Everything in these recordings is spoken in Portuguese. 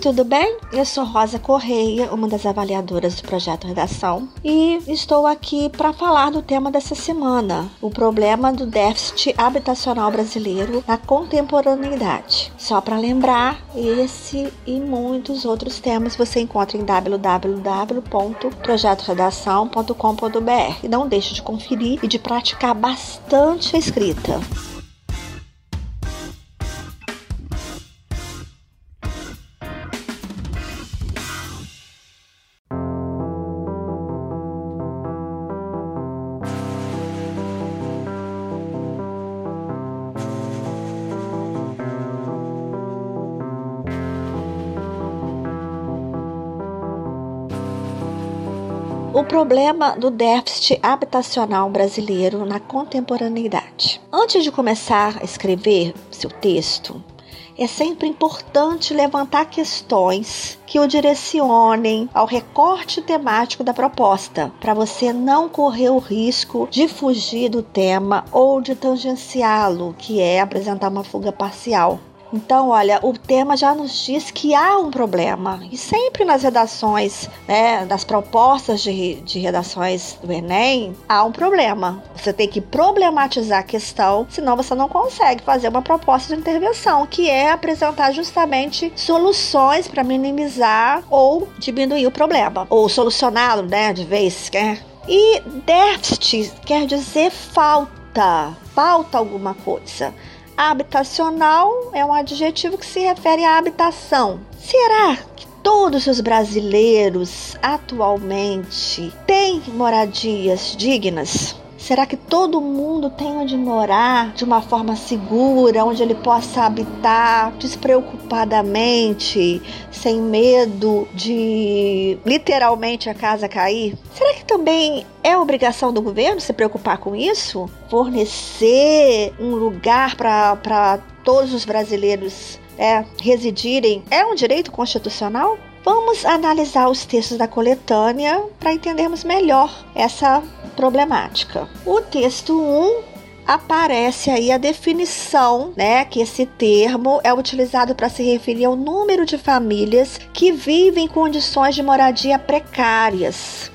tudo bem? Eu sou Rosa Correia, uma das avaliadoras do Projeto Redação, e estou aqui para falar do tema dessa semana, o problema do déficit habitacional brasileiro na contemporaneidade. Só para lembrar, esse e muitos outros temas você encontra em www.projetoredação.com.br. E não deixe de conferir e de praticar bastante a escrita. O problema do déficit habitacional brasileiro na contemporaneidade. Antes de começar a escrever seu texto, é sempre importante levantar questões que o direcionem ao recorte temático da proposta, para você não correr o risco de fugir do tema ou de tangenciá-lo, que é apresentar uma fuga parcial. Então, olha, o tema já nos diz que há um problema. E sempre nas redações, né, das propostas de redações do Enem, há um problema. Você tem que problematizar a questão, senão você não consegue fazer uma proposta de intervenção, que é apresentar justamente soluções para minimizar ou diminuir o problema. Ou solucioná-lo, né, de vez. Né? E déficit quer dizer falta. Falta alguma coisa. Habitacional é um adjetivo que se refere à habitação. Será que todos os brasileiros atualmente têm moradias dignas? Será que todo mundo tem onde morar de uma forma segura, onde ele possa habitar despreocupadamente, sem medo de literalmente a casa cair? Será que também é obrigação do governo se preocupar com isso? Fornecer um lugar para todos os brasileiros residirem é um direito constitucional? Vamos analisar os textos da coletânea para entendermos melhor essa problemática. O texto 1 aparece aí a definição, né, que esse termo é utilizado para se referir ao número de famílias que vivem em condições de moradia precárias.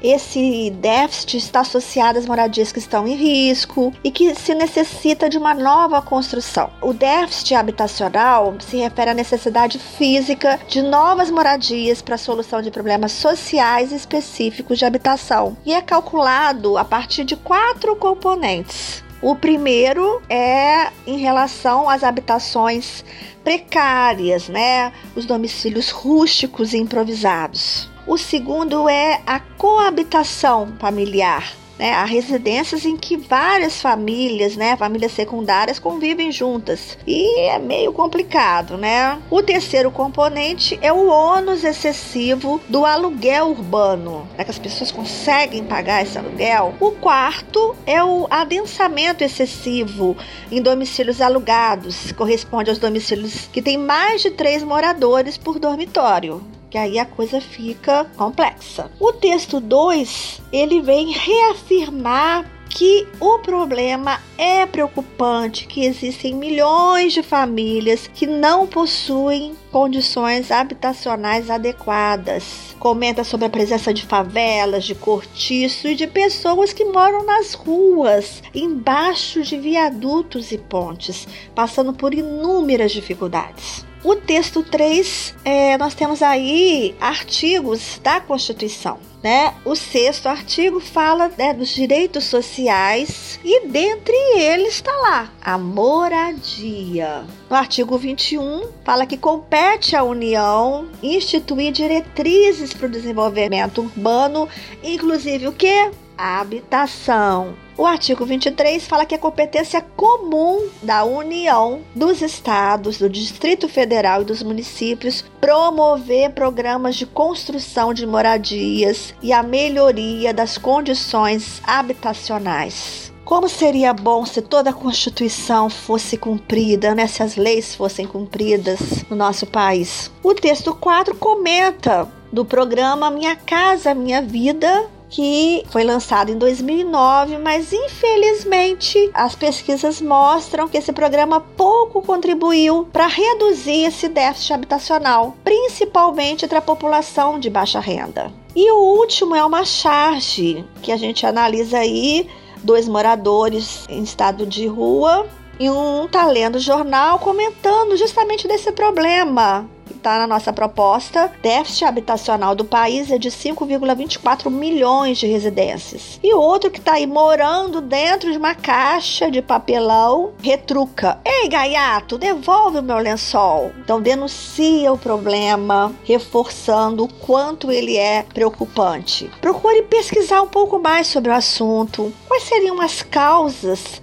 Esse déficit está associado às moradias que estão em risco e que se necessita de uma nova construção. O déficit habitacional se refere à necessidade física de novas moradias para a solução de problemas sociais específicos de habitação e é calculado a partir de 4 componentes. O primeiro é em relação às habitações precárias, né? Os domicílios rústicos e improvisados. O segundo é a coabitação familiar, né? Há residências em que várias famílias, né, famílias secundárias convivem juntas e é meio complicado, né? O terceiro componente é o ônus excessivo do aluguel urbano, né, que as pessoas conseguem pagar esse aluguel. O quarto é o adensamento excessivo em domicílios alugados, que corresponde aos domicílios que têm mais de 3 moradores por dormitório. Que aí a coisa fica complexa. O texto 2, ele vem reafirmar que o problema é preocupante, que existem milhões de famílias que não possuem condições habitacionais adequadas. Comenta sobre a presença de favelas, de cortiço e de pessoas que moram nas ruas, embaixo de viadutos e pontes, passando por inúmeras dificuldades. O texto 3, nós temos aí artigos da Constituição, né? O 6º artigo fala, né, dos direitos sociais e dentre eles está lá a moradia. No artigo 21, fala que compete à União instituir diretrizes para o desenvolvimento urbano, inclusive o quê? A habitação. O artigo 23 fala que é competência comum da União, dos Estados, do Distrito Federal e dos municípios promover programas de construção de moradias e a melhoria das condições habitacionais. Como seria bom se toda a Constituição fosse cumprida, né? Se as leis fossem cumpridas no nosso país. O texto 4 comenta do programa Minha Casa, Minha Vida, que foi lançado em 2009, mas infelizmente as pesquisas mostram que esse programa pouco contribuiu para reduzir esse déficit habitacional, principalmente entre a população de baixa renda. E o último é uma charge que a gente analisa aí, dois moradores em estado de rua, e um está lendo jornal comentando justamente desse problema que está na nossa proposta. Déficit habitacional do país é de 5,24 milhões de residências. E outro que está aí morando dentro de uma caixa de papelão retruca: "Ei, gaiato, devolve o meu lençol." Então denuncia o problema, reforçando o quanto ele é preocupante. Procure pesquisar um pouco mais sobre o assunto. Quais seriam as causas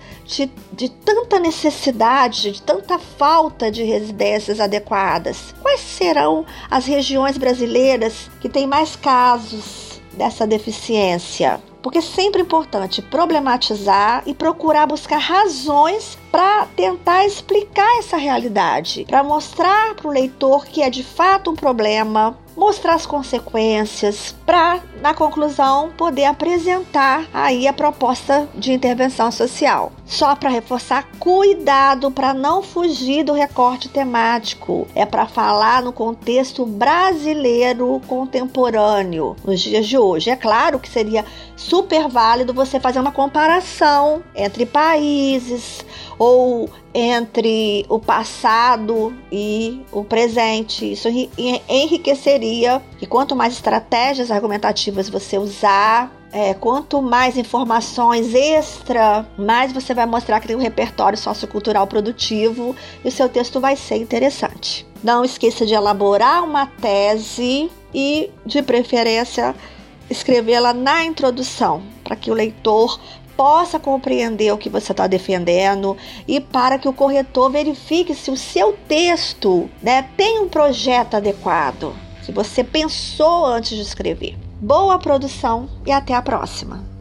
de tanta necessidade, de tanta falta de residências adequadas? Quais serão as regiões brasileiras que têm mais casos dessa deficiência? Porque é sempre importante problematizar e procurar buscar razões para tentar explicar essa realidade, para mostrar para o leitor que é de fato um problema, mostrar as consequências, para, na conclusão, poder apresentar aí a proposta de intervenção social. Só para reforçar, cuidado para não fugir do recorte temático. É para falar no contexto brasileiro contemporâneo, nos dias de hoje. É claro que seria super válido você fazer uma comparação entre países ou entre o passado e o presente. Isso enriqueceria, e quanto mais estratégias argumentativas você usar, quanto mais informações extra, mais você vai mostrar que tem um repertório sociocultural produtivo e o seu texto vai ser interessante. Não esqueça de elaborar uma tese e, de preferência, escrevê-la na introdução, para que o leitor possa compreender o que você está defendendo e para que o corretor verifique se o seu texto, tem um projeto adequado, se você pensou antes de escrever. Boa produção e até a próxima!